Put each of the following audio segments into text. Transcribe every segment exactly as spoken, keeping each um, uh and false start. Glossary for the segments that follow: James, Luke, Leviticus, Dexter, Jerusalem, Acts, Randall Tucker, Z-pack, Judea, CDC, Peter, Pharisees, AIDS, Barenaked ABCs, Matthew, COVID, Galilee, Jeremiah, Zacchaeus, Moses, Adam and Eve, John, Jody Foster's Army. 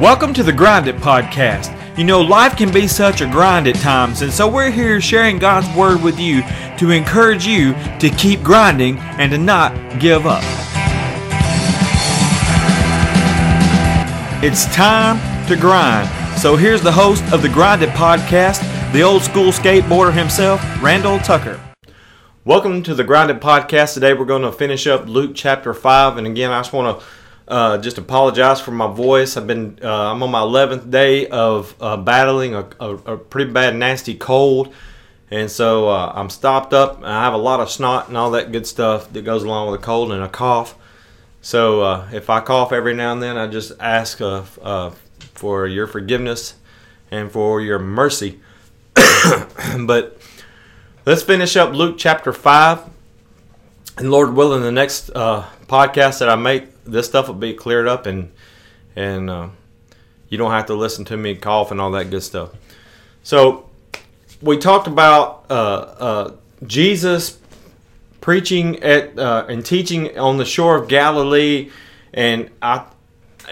Welcome to the Grind It Podcast. You know, life can be such a grind at times, and so we're here sharing God's Word with you to encourage you to keep grinding and to not give up. It's time to grind. So here's the host of the Grind It Podcast, the old school skateboarder himself, Randall Tucker. Welcome to the Grind It Podcast. Today we're going to finish up Luke chapter five, and again, I just want to Uh, just apologize for my voice. I've been uh, I'm on my eleventh day of uh, battling a, a, a pretty bad, nasty cold, and so uh, I'm stopped up. And I have a lot of snot and all that good stuff that goes along with a cold and a cough. So uh, if I cough every now and then, I just ask uh, uh, for your forgiveness and for your mercy. But let's finish up Luke chapter five, and Lord willing, the next uh, podcast that I make, this stuff will be cleared up, and and uh, you don't have to listen to me cough and all that good stuff. So we talked about uh, uh, Jesus preaching at uh, and teaching on the shore of Galilee, and I,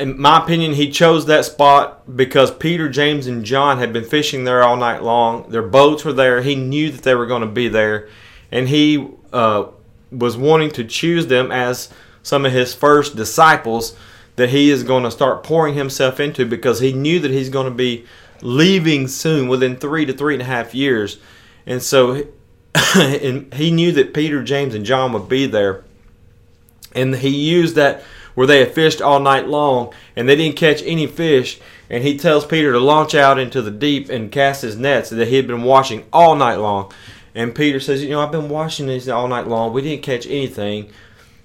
in my opinion, he chose that spot because Peter, James, and John had been fishing there all night long. Their boats were there. He knew that they were going to be there, and he uh, was wanting to choose them as some of his first disciples that he is going to start pouring himself into, because he knew that he's going to be leaving soon, within three to three and a half years. And so and he knew that Peter, James, and John would be there. And he used that where they had fished all night long and they didn't catch any fish. And he tells Peter to launch out into the deep and cast his nets that he had been washing all night long. And Peter says, you know, I've been washing these all night long. We didn't catch anything.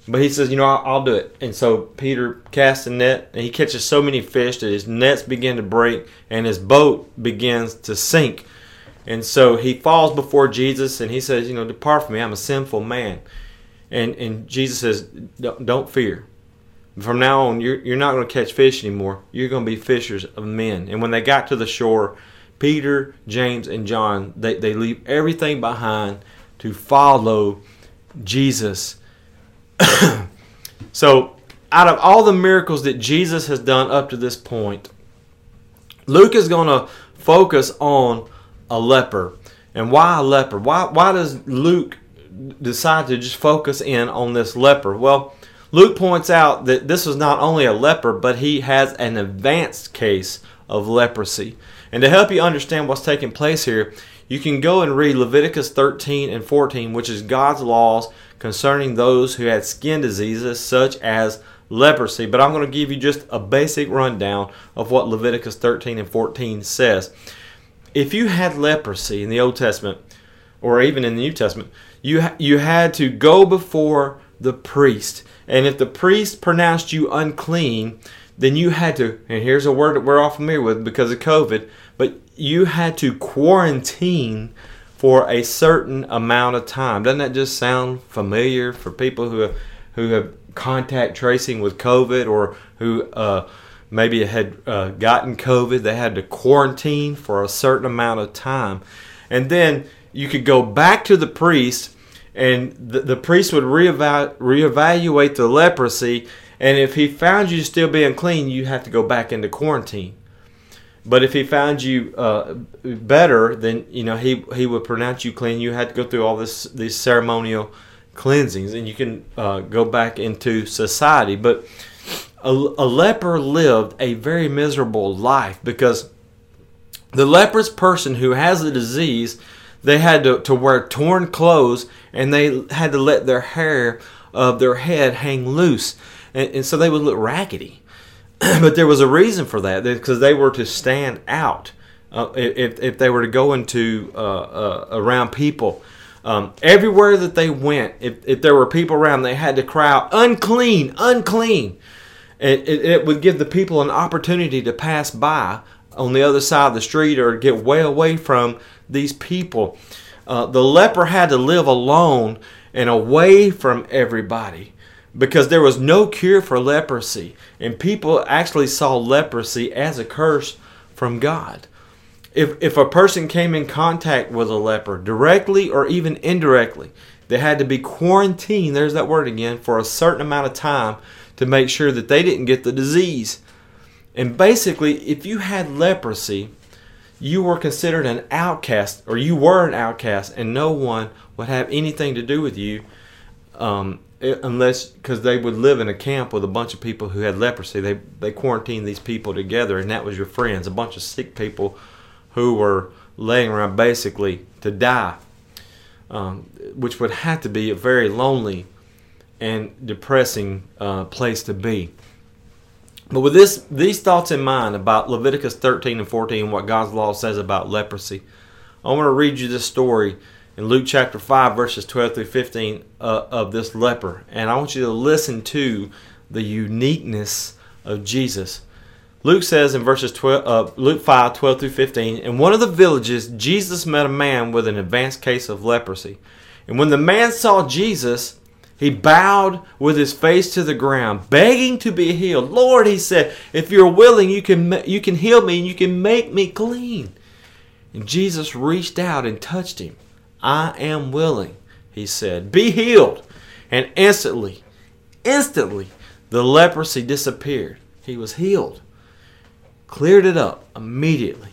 But he says, you know, I'll, I'll do it. And so Peter casts a net, and he catches so many fish that his nets begin to break, and his boat begins to sink. And so he falls before Jesus, and he says, you know, depart from me, I'm a sinful man. And and Jesus says, don't fear. From now on, you're, you're not going to catch fish anymore. You're going to be fishers of men. And when they got to the shore, Peter, James, and John, they, they leave everything behind to follow Jesus. So, out of all the miracles that Jesus has done up to this point, Luke is going to focus on a leper. And why a leper? Why, why does Luke decide to just focus in on this leper? Well, Luke points out that this was not only a leper, but he has an advanced case of leprosy. And to help you understand what's taking place here, you can go and read Leviticus thirteen and fourteen, which is God's laws concerning those who had skin diseases such as leprosy. But I'm going to give you just a basic rundown of what Leviticus thirteen and fourteen says. If you had leprosy in the Old Testament, or even in the New Testament, you, you had to go before the priest. And if the priest pronounced you unclean, then you had to, and here's a word that we're all familiar with because of COVID, but you had to quarantine for a certain amount of time. Doesn't that just sound familiar for people who have, who have contact tracing with COVID, or who uh, maybe had uh, gotten COVID? They had to quarantine for a certain amount of time. And then you could go back to the priest, and the, the priest would reevaluate, reevaluate the leprosy. And if he found you still being clean, you have to go back into quarantine. But if he found you uh, better, then you know he he would pronounce you clean. You had to go through all this these ceremonial cleansings, and you can uh, go back into society. But a, a leper lived a very miserable life, because the leprous person who has the disease, they had to, to wear torn clothes, and they had to let their hair of their head hang loose. And, and so they would look raggedy. But there was a reason for that, because they were to stand out uh, if, if they were to go into uh, uh, around people. Um, everywhere that they went, if, if there were people around, they had to cry out, unclean, unclean. It, it, it would give the people an opportunity to pass by on the other side of the street, or get way away from these people. Uh, the leper had to live alone and away from everybody, because there was no cure for leprosy, and people actually saw leprosy as a curse from God. If if a person came in contact with a leper, directly or even indirectly, they had to be quarantined, there's that word again, for a certain amount of time to make sure that they didn't get the disease. And basically, if you had leprosy, you were considered an outcast, or you were an outcast, and no one would have anything to do with you um, unless, because they would live in a camp with a bunch of people who had leprosy. They they quarantined these people together, and that was your friends, a bunch of sick people who were laying around basically to die, um, which would have to be a very lonely and depressing uh, place to be. But with this, these thoughts in mind about Leviticus thirteen and fourteen, what God's law says about leprosy, I want to read you this story in Luke chapter five, verses twelve through fifteen uh, of this leper. And I want you to listen to the uniqueness of Jesus. Luke says in verses twelve, uh, Luke five, twelve through fifteen, in one of the villages, Jesus met a man with an advanced case of leprosy. And when the man saw Jesus, he bowed with his face to the ground, begging to be healed. Lord, he said, if you're willing, you can you can heal me and you can make me clean. And Jesus reached out and touched him. I am willing, he said. Be healed. And instantly, instantly, the leprosy disappeared. He was healed. Cleared it up immediately.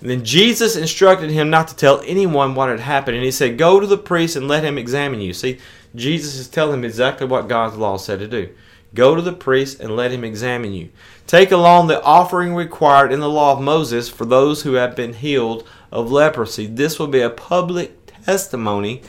And then Jesus instructed him not to tell anyone what had happened. And he said, go to the priest and let him examine you. See, Jesus is telling him exactly what God's law said to do. Go to the priest and let him examine you. Take along the offering required in the law of Moses for those who have been healed of leprosy. This will be a public testimony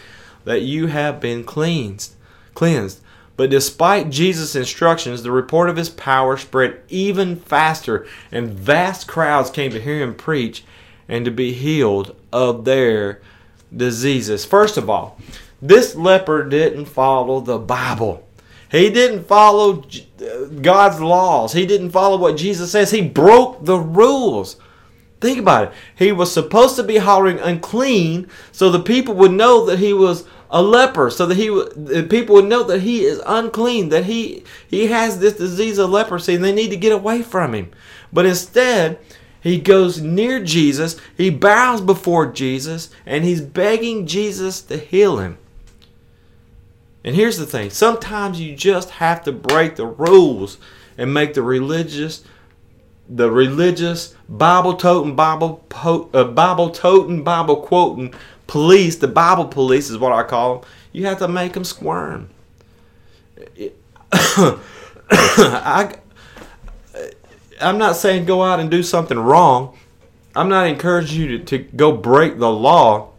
that you have been cleansed. Cleansed. But despite Jesus' instructions, the report of his power spread even faster, and vast crowds came to hear him preach and to be healed of their diseases. First of all, this leper didn't follow the Bible. He didn't follow God's laws. He didn't follow what Jesus says. He broke the rules. Think about it. He was supposed to be hollering unclean so the people would know that he was a leper, so that he the people would know that he is unclean, that he he has this disease of leprosy and they need to get away from him. But instead, he goes near Jesus, he bows before Jesus, and he's begging Jesus to heal him. And here's the thing. Sometimes you just have to break the rules and make the religious, the religious Bible-toting, Bible, uh, Bible-toting, Bible-quoting police, the Bible police is what I call them. You have to make them squirm. I... I'm not saying go out and do something wrong. I'm not encouraging you to, to go break the law.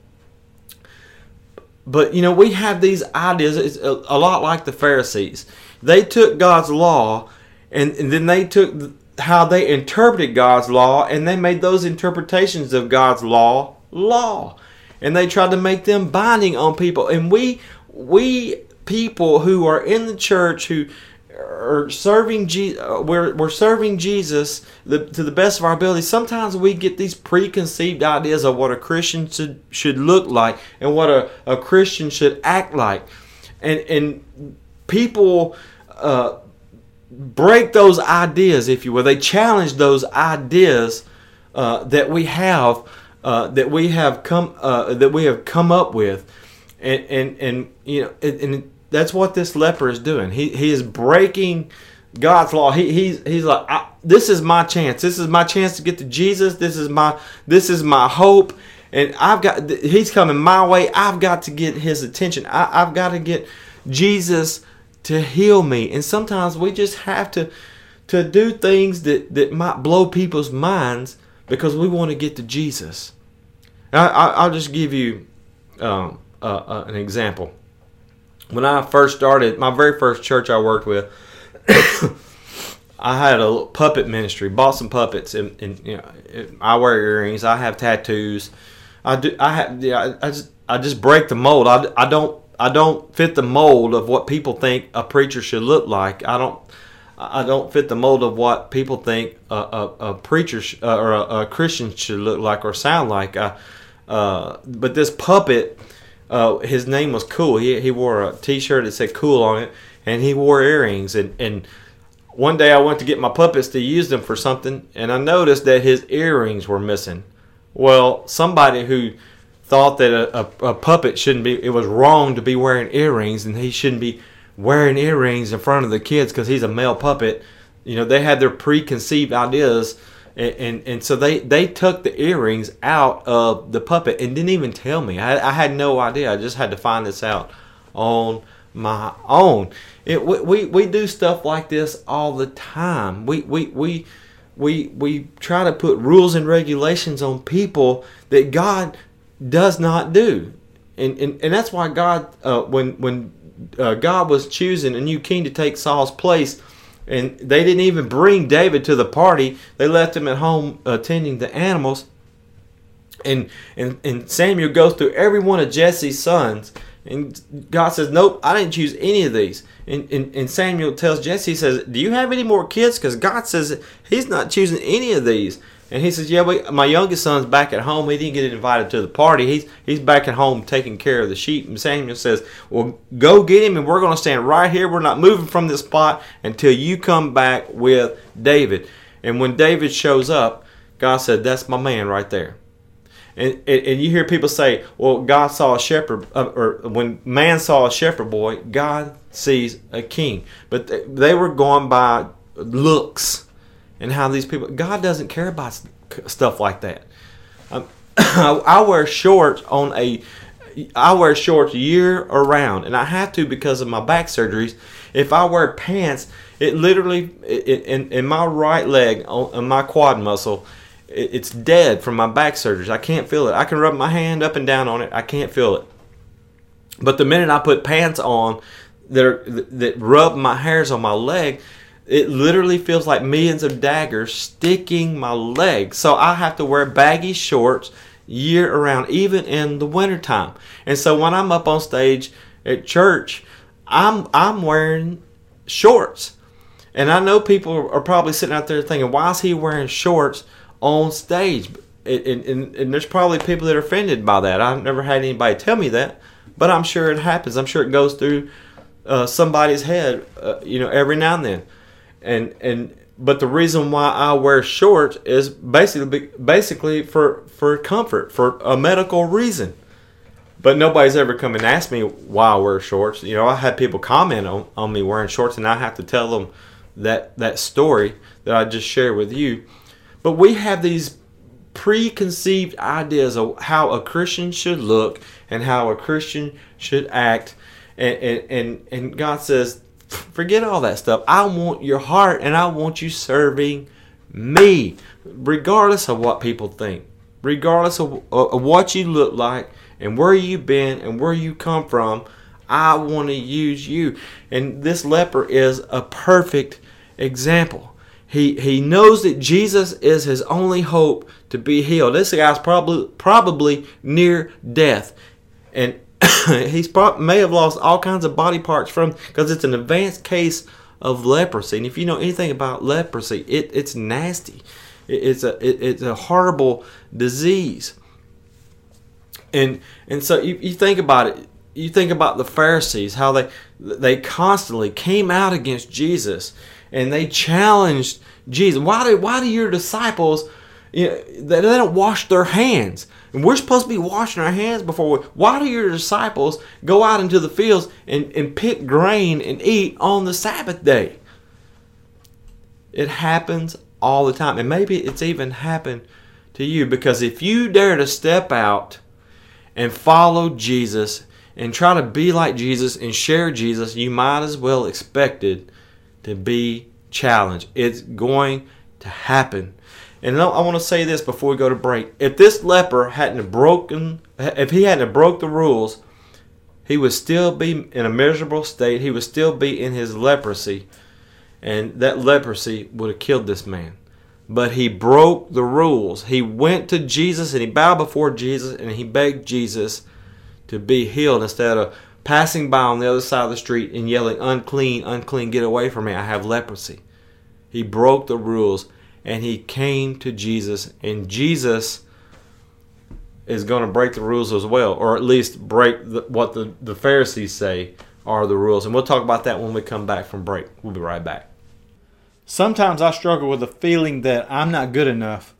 But, you know, we have these ideas. It's a, a lot like the Pharisees. They took God's law, and, and then they took how they interpreted God's law, and they made those interpretations of God's law law. And they tried to make them binding on people. And we, we people who are in the church, who... Or serving Je- we're, we're serving Jesus the, to the best of our ability. Sometimes we get these preconceived ideas of what a Christian should, should look like and what a, a Christian should act like. And, and people uh, break those ideas, if you will. They challenge those ideas uh, that we have uh, that we have come uh, that we have come up with, and and, and you know and. and that's what this leper is doing. He he is breaking God's law. He he's he's like, I, this is my chance. This is my chance to get to Jesus. This is my this is my hope. And I've got he's coming my way. I've got to get his attention. I, I've got to get Jesus to heal me. And sometimes we just have to to do things that, that might blow people's minds because we want to get to Jesus. I, I I'll just give you um, uh, uh, an example. When I first started, my very first church I worked with, I had a puppet ministry, bought some puppets, and, and you know, I wear earrings, I have tattoos, I do, I have, yeah, I just, I just break the mold. I, I don't, I don't fit the mold of what people think a preacher should look like. I don't, I don't fit the mold of what people think a, a, a preacher sh- or a, a Christian should look like or sound like. I, uh, but this puppet. Uh, his name was Cool. He he wore a T-shirt that said Cool on it, and he wore earrings. And, and one day I went to get my puppets to use them for something, and I noticed that his earrings were missing. Well, somebody who thought that a, a, a puppet shouldn't be, it was wrong to be wearing earrings, and he shouldn't be wearing earrings in front of the kids because he's a male puppet. You know, they had their preconceived ideas, and, and, and so they, they took the earrings out of the puppet and didn't even tell me. I, I had no idea. I just had to find this out on my own. It, we, we, we do stuff like this all the time. We we we we we try to put rules and regulations on people that God does not do, and and, and that's why God uh, when when uh, God was choosing a new king to take Saul's place. And they didn't even bring David to the party. They left him at home attending the animals. And and and Samuel goes through every one of Jesse's sons. And God says, nope, I didn't choose any of these. And and, and Samuel tells Jesse, he says, do you have any more kids? Because God says he's not choosing any of these. And he says, yeah, we, my youngest son's back at home. He didn't get invited to the party. He's he's back at home taking care of the sheep. And Samuel says, well, go get him, and we're going to stand right here. We're not moving from this spot until you come back with David. And when David shows up, God said, that's my man right there. And and, and you hear people say, well, God saw a shepherd, uh, or when man saw a shepherd boy, God sees a king. But they, they were going by looks. And how these people, God doesn't care about stuff like that. Um, I wear shorts on a, I wear shorts year around, and I have to because of my back surgeries. If I wear pants, it literally it, in in my right leg on, on my quad muscle, it, it's dead from my back surgeries. I can't feel it. I can rub my hand up and down on it. I can't feel it. But the minute I put pants on that are, that rub my hairs on my leg, it literally feels like millions of daggers sticking my leg. So I have to wear baggy shorts year around, even in the wintertime. And so when I'm up on stage at church, I'm I'm wearing shorts. And I know people are probably sitting out there thinking, why is he wearing shorts on stage? And, and, and there's probably people that are offended by that. I've never had anybody tell me that, but I'm sure it happens. I'm sure it goes through uh, somebody's head uh, you know, every now and then. And and but the reason why I wear shorts is basically basically for, for comfort, for a medical reason. But nobody's ever come and asked me why I wear shorts. You know, I had people comment on, on me wearing shorts, and I have to tell them that that story that I just shared with you. But we have these preconceived ideas of how a Christian should look and how a Christian should act, and and, and, and God says, forget all that stuff. I want your heart, and I want you serving me, regardless of what people think, regardless of, of what you look like and where you've been and where you come from. I want to use you. And this leper is a perfect example. He he knows that Jesus is his only hope to be healed. This guy's probably probably near death, and he's probably may have lost all kinds of body parts from, because it's an advanced case of leprosy. And if you know anything about leprosy, it, it's nasty. It, it's a it, it's a horrible disease. And and so you, you think about it. You think about the Pharisees, how they they constantly came out against Jesus, and they challenged Jesus. Why do why do your disciples? You know, they don't wash their hands. And we're supposed to be washing our hands before. We, why do your disciples go out into the fields and, and pick grain and eat on the Sabbath day? It happens all the time. And maybe it's even happened to you, because if you dare to step out and follow Jesus and try to be like Jesus and share Jesus, you might as well expect it to be challenged. It's going to happen. And I want to say this before we go to break. If this leper hadn't broken, if he hadn't broke the rules, he would still be in a miserable state. He would still be in his leprosy, and that leprosy would have killed this man. But he broke the rules. He went to Jesus, and he bowed before Jesus, and he begged Jesus to be healed, instead of passing by on the other side of the street and yelling, unclean, unclean, get away from me, I have leprosy. He broke the rules. And he came to Jesus, and Jesus is going to break the rules as well, or at least break the, what the, the Pharisees say are the rules. And we'll talk about that when we come back from break. We'll be right back. Sometimes I struggle with the feeling that I'm not good enough.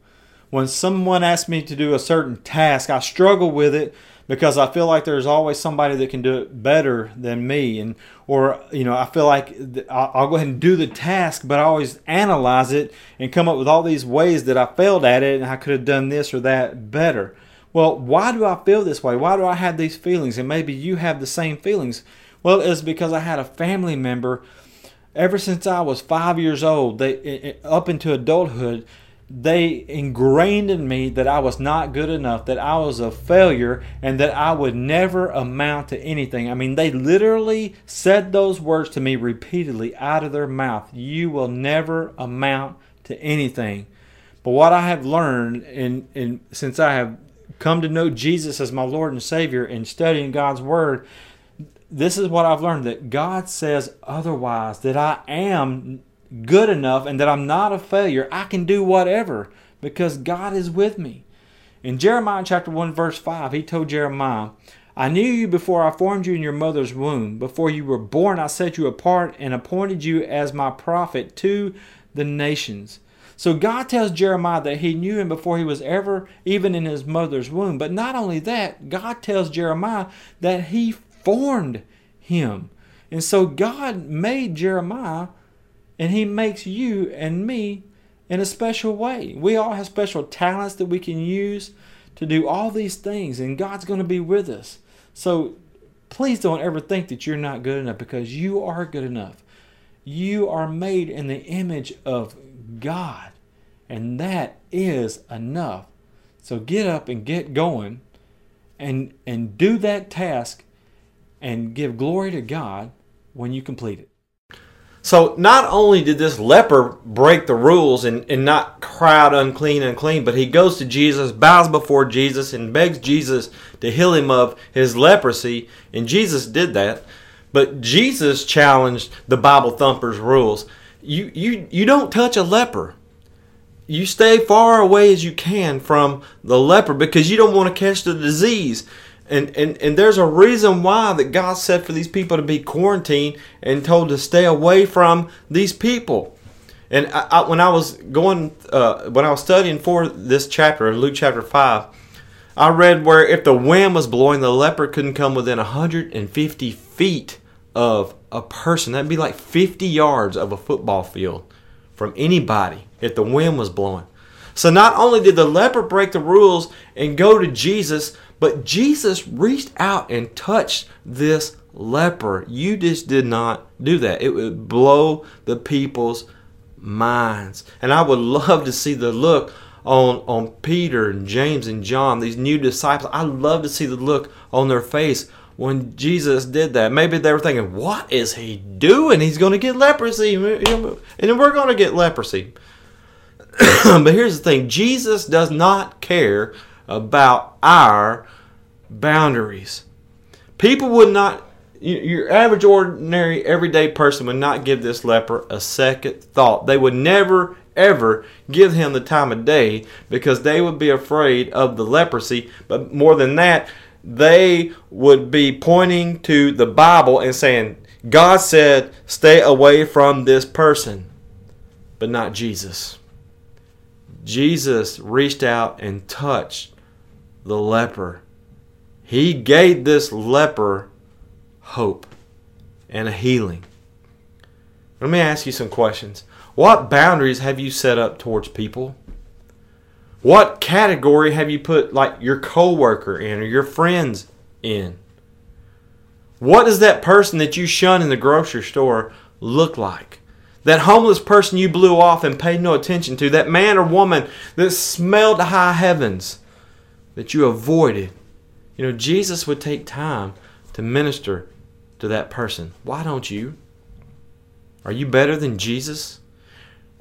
When someone asks me to do a certain task, I struggle with it because I feel like there's always somebody that can do it better than me. And, or, you know, I feel like I'll go ahead and do the task, but I always analyze it and come up with all these ways that I failed at it and I could have done this or that better. Well, why do I feel this way? Why do I have these feelings? And maybe you have the same feelings. Well, it's because I had a family member ever since I was five years old, they up into adulthood, they ingrained in me that I was not good enough, that I was a failure, and that I would never amount to anything. I mean, they literally said those words to me repeatedly out of their mouth. You will never amount to anything. But what I have learned in, in since I have come to know Jesus as my Lord and Savior and studying God's Word, this is what I've learned, that God says otherwise, that I am good enough and that I'm not a failure. I can do whatever because God is with me. In Jeremiah chapter one verse five, he told Jeremiah, I knew you before I formed you in your mother's womb. Before you were born, I set you apart and appointed you as my prophet to the nations. So God tells Jeremiah that he knew him before he was ever even in his mother's womb. But not only that, God tells Jeremiah that he formed him. And so God made Jeremiah, and he makes you and me in a special way. We all have special talents that we can use to do all these things, and God's going to be with us. So please don't ever think that you're not good enough, because you are good enough. You are made in the image of God, and that is enough. So get up and get going and, and do that task and give glory to God when you complete it. So not only did this leper break the rules and, and not cry out unclean, unclean, but he goes to Jesus, bows before Jesus, and begs Jesus to heal him of his leprosy. And Jesus did that. But Jesus challenged the Bible thumper's rules. You, you, you don't touch a leper. You stay far away as you can from the leper because you don't want to catch the disease. And, and and there's a reason why that God said for these people to be quarantined and told to stay away from these people. And I, I, when I was going, uh, when I was studying for this chapter, Luke chapter five, I read where if the wind was blowing, the leper couldn't come within one hundred fifty feet of a person. That'd be like fifty yards of a football field from anybody if the wind was blowing. So not only did the leper break the rules and go to Jesus, but Jesus reached out and touched this leper. You just did not do that. It would blow the people's minds. And I would love to see the look on, on Peter and James and John, these new disciples. I love to see the look on their face when Jesus did that. Maybe they were thinking, what is he doing? He's going to get leprosy. And then we're going to get leprosy. But here's the thing. Jesus does not care about our boundaries. People would not, your average, ordinary, everyday person would not give this leper a second thought. They would never, ever give him the time of day because they would be afraid of the leprosy. But more than that, they would be pointing to the Bible and saying, God said, stay away from this person, but not Jesus. Jesus reached out and touched the leper. He gave this leper hope and a healing. Let me ask you some questions. What boundaries have you set up towards people? What category have you put like your coworker in or your friends in? What does that person that you shun in the grocery store look like? That homeless person you blew off and paid no attention to, that man or woman that smelled the high heavens that you avoided. You know, Jesus would take time to minister to that person. Why don't you? Are you better than Jesus?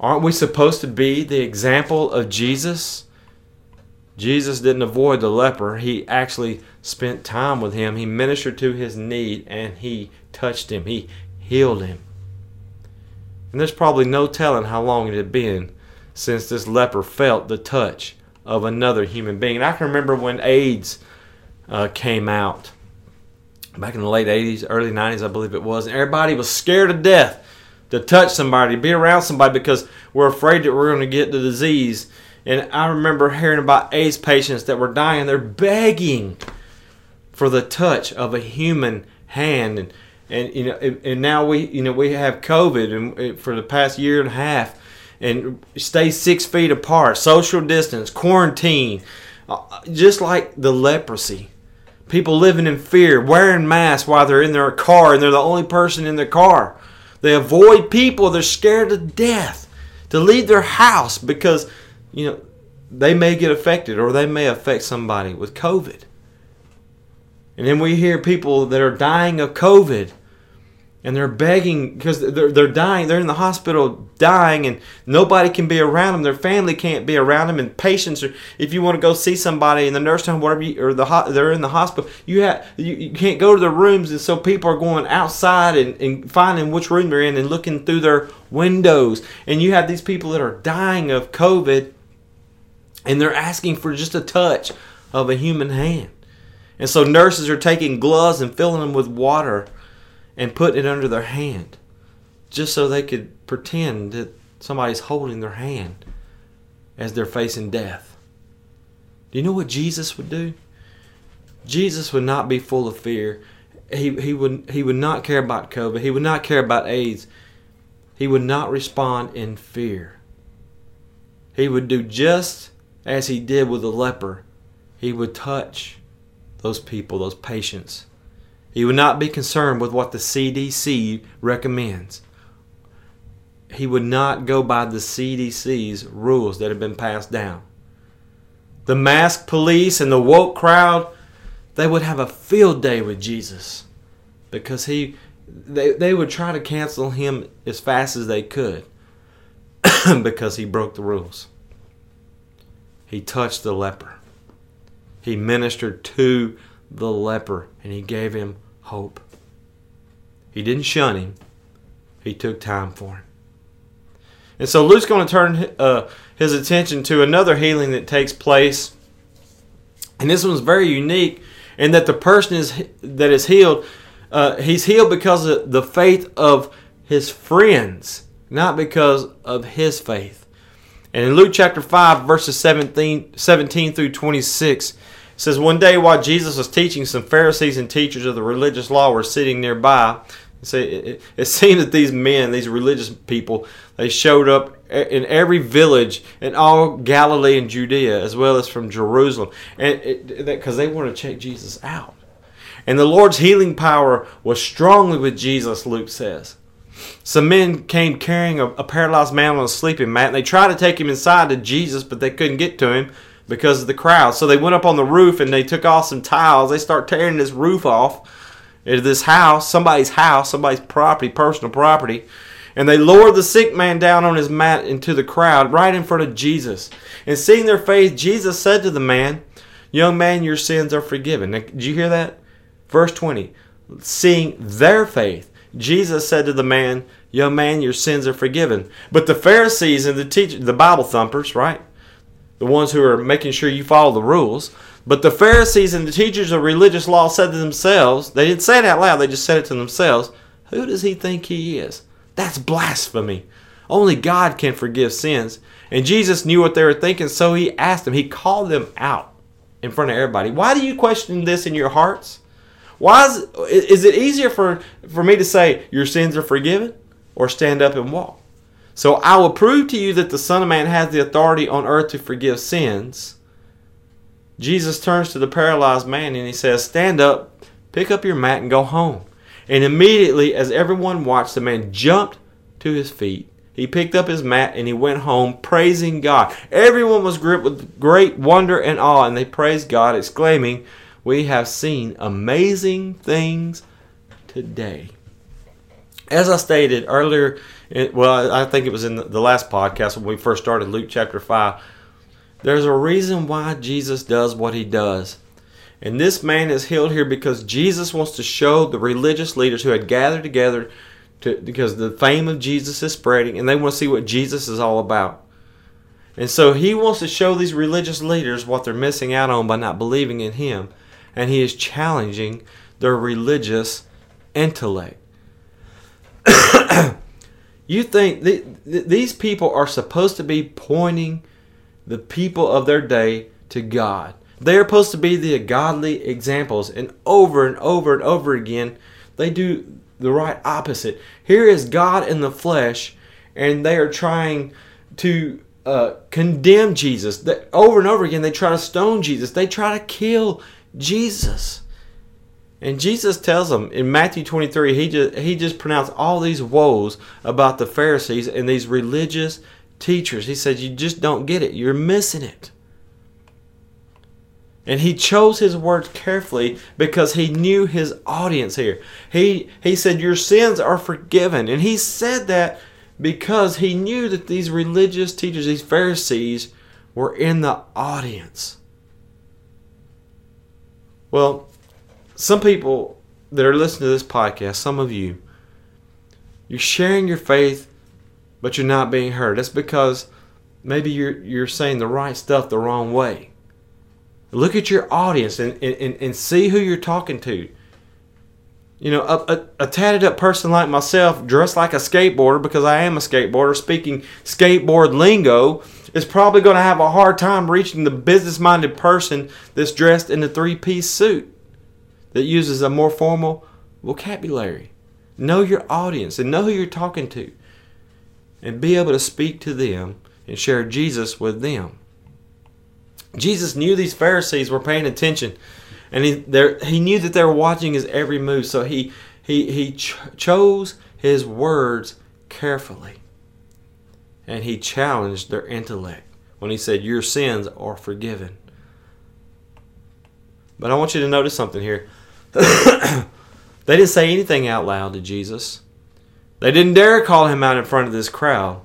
Aren't we supposed to be the example of Jesus? Jesus didn't avoid the leper. He actually spent time with him. He ministered to his need and he touched him. He healed him. And there's probably no telling how long it had been since this leper felt the touch of another human being. And I can remember when AIDS uh, came out back in the late eighties, early nineties, I believe it was. And everybody was scared to death to touch somebody, to be around somebody because we're afraid that we're going to get the disease. And I remember hearing about AIDS patients that were dying. They're begging for the touch of a human hand. And, and you know, and, and now we, you know, we have COVID, and, and for the past year and a half, and stay six feet apart, social distance, quarantine, just like the leprosy. People living in fear, wearing masks while they're in their car, and they're the only person in their car. They avoid people. They're scared to death to leave their house because, you know, they may get affected or they may affect somebody with COVID. And then we hear people that are dying of COVID, and they're begging because they're, they're dying. They're in the hospital dying, and nobody can be around them. Their family can't be around them. And patients, are, if you want to go see somebody in the nursing home, whatever, you, or the they're in the hospital, you have you, you can't go to the rooms, and so people are going outside and, and finding which room they're in and looking through their windows. And you have these people that are dying of COVID, and they're asking for just a touch of a human hand. And so nurses are taking gloves and filling them with water and putting it under their hand just so they could pretend that somebody's holding their hand as they're facing death. Do you know what Jesus would do? Jesus would not be full of fear. He, he, would, he would not care about COVID. He would not care about AIDS. He would not respond in fear. He would do just as he did with the leper. He would touch those people, those patients. He would not be concerned with what the C D C recommends. He would not go by the C D C's rules that have been passed down. The mask police and the woke crowd, they would have a field day with Jesus because he, they, they would try to cancel him as fast as they could because he broke the rules. He touched the leper. He ministered to the leper, and he gave him hope. He didn't shun him. He took time for him. And so Luke's going to turn uh, his attention to another healing that takes place. And this one's very unique in that the person is that is healed, uh, he's healed because of the faith of his friends, not because of his faith. And in Luke chapter five, verses seventeen, seventeen through twenty-six, it says, one day while Jesus was teaching, some Pharisees and teachers of the religious law were sitting nearby. It seemed that these men, these religious people, they showed up in every village in all Galilee and Judea, as well as from Jerusalem, and because they wanted to check Jesus out. And the Lord's healing power was strongly with Jesus, Luke says. Some men came carrying a, a paralyzed man on a sleeping mat, and they tried to take him inside to Jesus, but they couldn't get to him because of the crowd. So they went up on the roof and they took off some tiles. They start tearing this roof off of this house, somebody's house, somebody's property, personal property. And they lowered the sick man down on his mat into the crowd right in front of Jesus. And seeing their faith, Jesus said to the man, "Young man, your sins are forgiven." Now, did you hear that? Verse twenty, seeing their faith, Jesus said to the man, "Young man, your sins are forgiven." But the Pharisees and the teachers, the Bible thumpers, right? The ones who are making sure you follow the rules. But the Pharisees and the teachers of religious law said to themselves, they didn't say it out loud, they just said it to themselves, "Who does he think he is? That's blasphemy. Only God can forgive sins." And Jesus knew what they were thinking, so he asked them, he called them out in front of everybody. Why do you question this in your hearts? Why is, is it easier for, for me to say, your sins are forgiven, or stand up and walk? So I will prove to you that the Son of Man has the authority on earth to forgive sins. Jesus turns to the paralyzed man and he says, "Stand up, pick up your mat, and go home." And immediately, as everyone watched, the man jumped to his feet. He picked up his mat and he went home praising God. Everyone was gripped with great wonder and awe, and they praised God, exclaiming, "We have seen amazing things today." As I stated earlier, It, well, I think it was in the last podcast when we first started Luke chapter five. There's a reason why Jesus does what he does. And this man is healed here because Jesus wants to show the religious leaders who had gathered together to, because the fame of Jesus is spreading, and they want to see what Jesus is all about. And so he wants to show these religious leaders what they're missing out on by not believing in him. And he is challenging their religious intellect. You think th- th- these people are supposed to be pointing the people of their day to God. They are supposed to be the godly examples, and over and over and over again, they do the right opposite. Here is God in the flesh, and they are trying to uh, condemn Jesus. They, over and over again, they try to stone Jesus. They try to kill Jesus. And Jesus tells them in Matthew twenty-three, he just, he just pronounced all these woes about the Pharisees and these religious teachers. He says, you just don't get it. You're missing it. And he chose his words carefully because he knew his audience here. He he said, your sins are forgiven. And he said that because he knew that these religious teachers, these Pharisees, were in the audience. Well, some people that are listening to this podcast, some of you, you're sharing your faith, but you're not being heard. That's because maybe you're you're saying the right stuff the wrong way. Look at your audience and, and, and see who you're talking to. You know, a, a, a tatted up person like myself, dressed like a skateboarder because I am a skateboarder, speaking skateboard lingo, is probably going to have a hard time reaching the business-minded person that's dressed in a three-piece suit that uses a more formal vocabulary. Know your audience and know who you're talking to and be able to speak to them and share Jesus with them. Jesus knew these Pharisees were paying attention, and he he knew that they were watching his every move, so he he he ch- chose his words carefully, and he challenged their intellect when he said, your sins are forgiven. But I want you to notice something here. They didn't say anything out loud to Jesus. They didn't dare call him out in front of this crowd.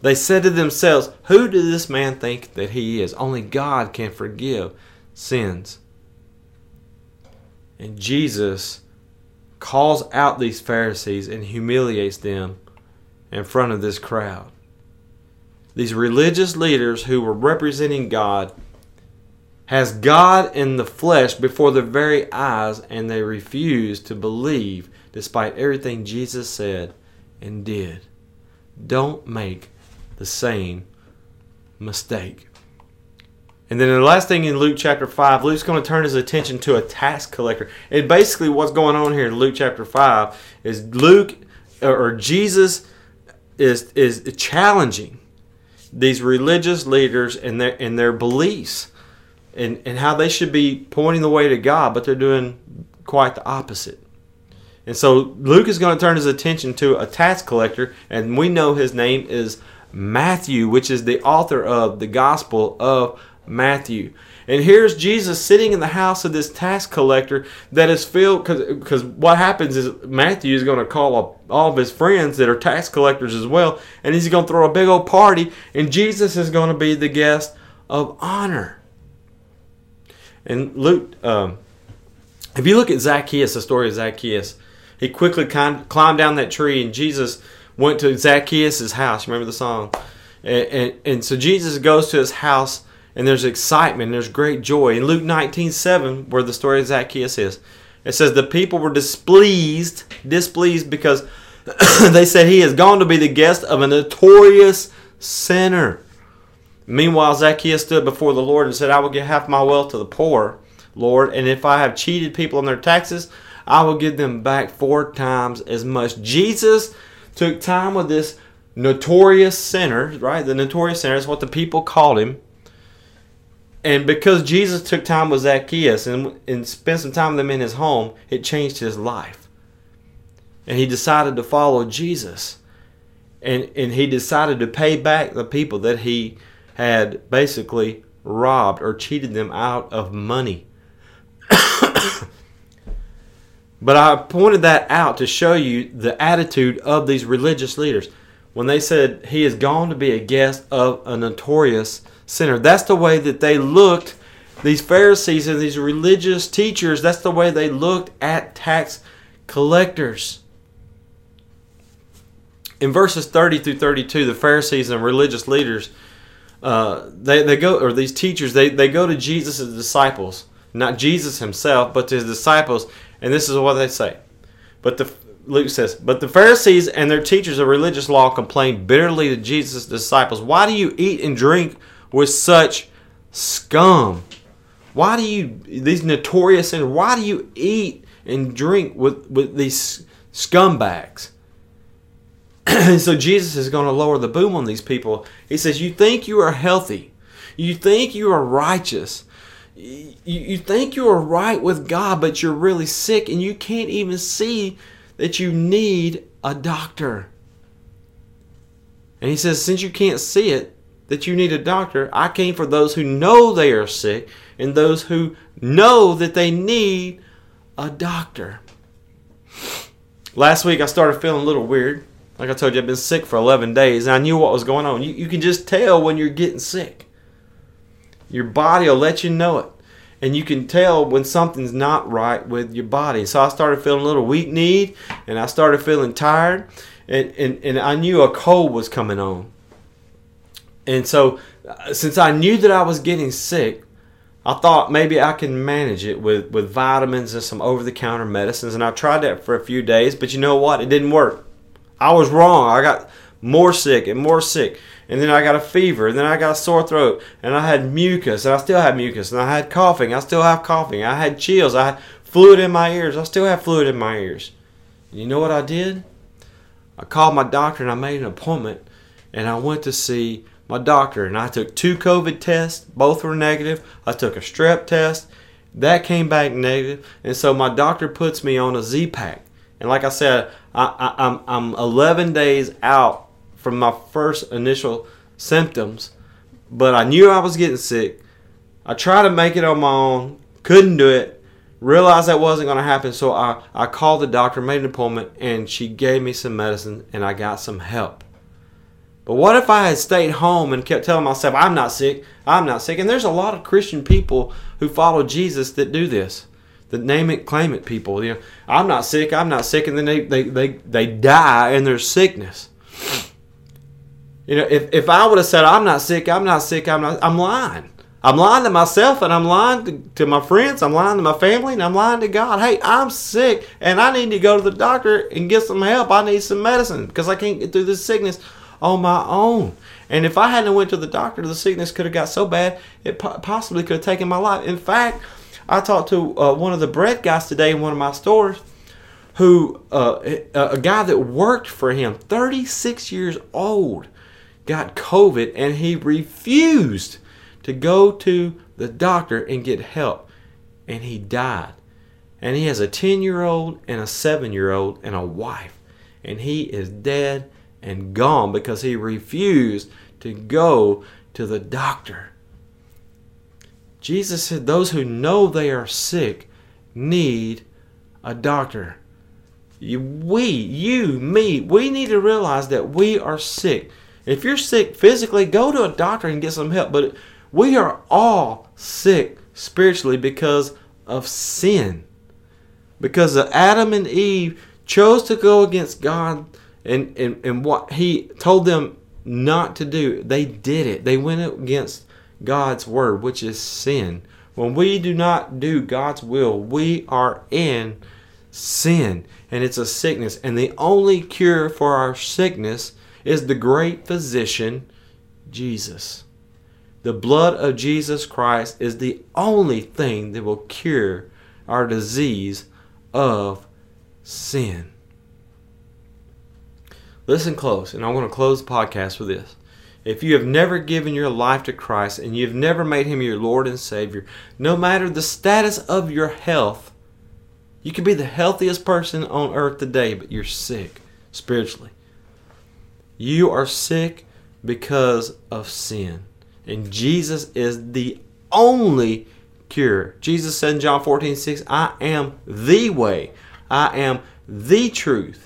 They said to themselves, who does this man think that he is? Only God can forgive sins. And Jesus calls out these Pharisees and humiliates them in front of this crowd. These religious leaders who were representing God has God in the flesh before their very eyes, and they refuse to believe despite everything Jesus said and did. Don't make the same mistake. And then the last thing in Luke chapter five, Luke's going to turn his attention to a tax collector. And basically what's going on here in Luke chapter five is Luke or Jesus is is challenging these religious leaders and their and their beliefs and, and how they should be pointing the way to God, but they're doing quite the opposite. And so Luke is going to turn his attention to a tax collector, and we know his name is Matthew, which is the author of the Gospel of Matthew. And here's Jesus sitting in the house of this tax collector that is filled, because what happens is Matthew is going to call up all of his friends that are tax collectors as well, and he's going to throw a big old party, and Jesus is going to be the guest of honor. And Luke, um, if you look at Zacchaeus, the story of Zacchaeus, he quickly climbed down that tree, and Jesus went to Zacchaeus' house. Remember the song? And, and, and so Jesus goes to his house, and there's excitement, and there's great joy. In Luke nineteen seven, where the story of Zacchaeus is, it says the people were displeased, displeased because they said he has gone to be the guest of a notorious sinner. Meanwhile, Zacchaeus stood before the Lord and said, I will give half my wealth to the poor, Lord, and if I have cheated people on their taxes, I will give them back four times as much. Jesus took time with this notorious sinner, right? The notorious sinner is what the people called him. And because Jesus took time with Zacchaeus and, and spent some time with him in his home, it changed his life. And he decided to follow Jesus. And, and he decided to pay back the people that he had basically robbed or cheated them out of money. But I pointed that out to show you the attitude of these religious leaders. When they said he is gone to be a guest of a notorious sinner, that's the way that they looked. These Pharisees and these religious teachers, that's the way they looked at tax collectors. In verses thirty through thirty-two, the Pharisees and religious leaders, uh, they, they go, or these teachers, they, they go to Jesus' disciples. Not Jesus himself, but to his disciples. And this is what they say. But the, Luke says, But the Pharisees and their teachers of religious law complained bitterly to Jesus' disciples. Why do you eat and drink with such scum? Why do you, these notorious sinners, why do you eat and drink with, with these scumbags? And so Jesus is going to lower the boom on these people. He says, you think you are healthy. You think you are righteous. You, you think you are right with God, but you're really sick and you can't even see that you need a doctor. And he says, since you can't see it, that you need a doctor, I came for those who know they are sick and those who know that they need a doctor. Last week I started feeling a little weird. Like I told you, I've been sick for eleven days, and I knew what was going on. You, you can just tell when you're getting sick. Your body will let you know it. And you can tell when something's not right with your body. So I started feeling a little weak-kneed, and I started feeling tired, and, and, and I knew a cold was coming on. And so since I knew that I was getting sick, I thought maybe I can manage it with, with vitamins and some over-the-counter medicines. And I tried that for a few days, but you know what? It didn't work. I was wrong. I got more sick and more sick. And then I got a fever. And then I got a sore throat. And I had mucus. And I still had mucus. And I had coughing. I still have coughing. I had chills. I had fluid in my ears. I still have fluid in my ears. And you know what I did? I called my doctor and I made an appointment. And I went to see my doctor. And I took two COVID tests. Both were negative. I took a strep test. That came back negative. And so my doctor puts me on a Z-pack. And like I said, I, I, I'm, I'm eleven days out from my first initial symptoms, but I knew I was getting sick. I tried to make it on my own, couldn't do it, realized that wasn't going to happen, so I, I called the doctor, made an appointment, and she gave me some medicine, and I got some help. But what if I had stayed home and kept telling myself, I'm not sick, I'm not sick? And there's a lot of Christian people who follow Jesus that do this. The name it, claim it people. You know, I'm not sick, I'm not sick, and then they, they, they, they die in their sickness. You know, if, if I would have said, I'm not sick, I'm not sick, I'm not, I'm lying. I'm lying to myself, and I'm lying to, to my friends, I'm lying to my family, and I'm lying to God. Hey, I'm sick, and I need to go to the doctor and get some help. I need some medicine because I can't get through this sickness on my own. And if I hadn't went to the doctor, the sickness could have got so bad, it po- possibly could have taken my life. In fact, I talked to uh, one of the bread guys today in one of my stores, who uh, a guy that worked for him, thirty-six years old, got COVID, and he refused to go to the doctor and get help, and he died. And he has a ten-year-old and a seven-year-old and a wife, and he is dead and gone because he refused to go to the doctor. Jesus said those who know they are sick need a doctor. We, you, me, we need to realize that we are sick. If you're sick physically, go to a doctor and get some help. But we are all sick spiritually because of sin. Because Adam and Eve chose to go against God and, and, and what he told them not to do. They did it. They went against God's word, which is sin. When we do not do God's will, we are in sin, and it's a sickness. And the only cure for our sickness is the great physician, Jesus. The blood of Jesus Christ is the only thing that will cure our disease of sin. Listen close, and I'm going to close the podcast with this. If you have never given your life to Christ and you've never made him your Lord and Savior, no matter the status of your health, you could be the healthiest person on earth today, but you're sick spiritually. You are sick because of sin. And Jesus is the only cure. Jesus said in John fourteen six, I am the way. I am the truth.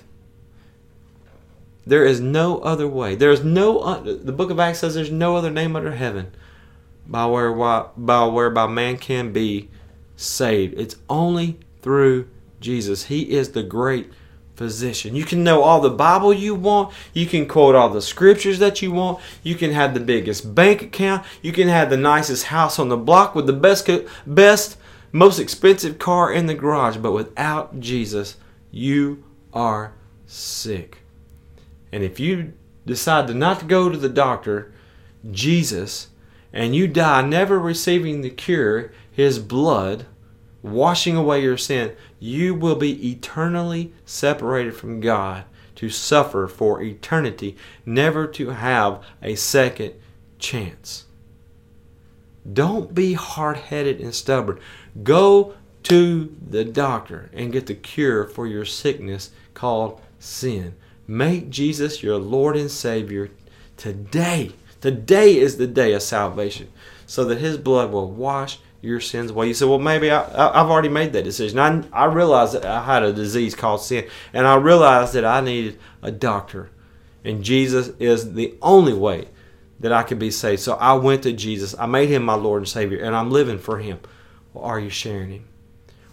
There is no other way. There is no. The book of Acts says there's no other name under heaven by where by whereby man can be saved. It's only through Jesus. He is the great physician. You can know all the Bible you want. You can quote all the scriptures that you want. You can have the biggest bank account. You can have the nicest house on the block with the best, best, most expensive car in the garage. But without Jesus, you are sick. And if you decide to not go to the doctor, Jesus, and you die never receiving the cure, his blood, washing away your sin, you will be eternally separated from God to suffer for eternity, never to have a second chance. Don't be hard-headed and stubborn. Go to the doctor and get the cure for your sickness called sin. Make Jesus your Lord and Savior today. Today is the day of salvation, so that his blood will wash your sins away. You say, well, maybe I, I, I've already made that decision. I, I realized that I had a disease called sin, and I realized that I needed a doctor, and Jesus is the only way that I could be saved. So I went to Jesus. I made him my Lord and Savior, and I'm living for him. Well, are you sharing him?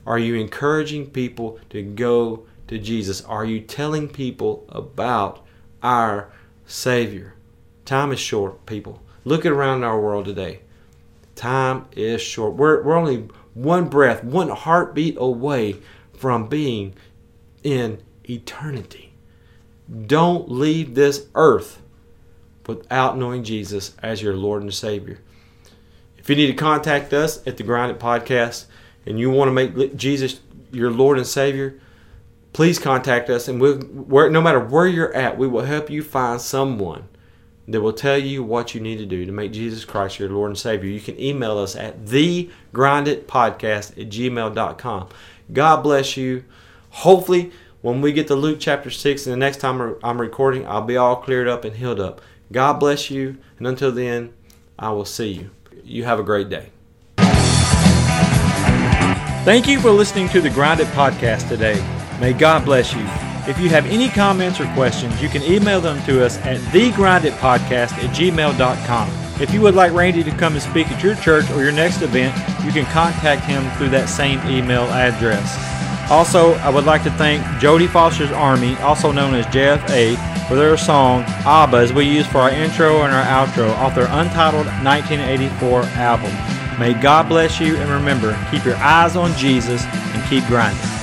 Are you encouraging people to go to Jesus? Are you telling people about our Savior? Time is short, people. Look around our world today. Time is short. We're, we're only one breath, one heartbeat away from being in eternity. Don't leave this earth without knowing Jesus as your Lord and Savior. If you need to contact us at the Grind It Podcast and you want to make Jesus your Lord and Savior, please contact us, and we'll, we're, no matter where you're at, we will help you find someone that will tell you what you need to do to make Jesus Christ your Lord and Savior. You can email us at the grind it podcast at gmail dot com. God bless you. Hopefully, when we get to Luke chapter six and the next time I'm recording, I'll be all cleared up and healed up. God bless you, and until then, I will see you. You have a great day. Thank you for listening to the Grind It Podcast today. May God bless you. If you have any comments or questions, you can email them to us at the grind it podcast at gmail dot com. If you would like Randy to come and speak at your church or your next event, you can contact him through that same email address. Also, I would like to thank Jody Foster's Army, also known as J F A, for their song, Abba, as we use for our intro and our outro off their untitled nineteen eighty-four album. May God bless you, and remember, keep your eyes on Jesus and keep grinding.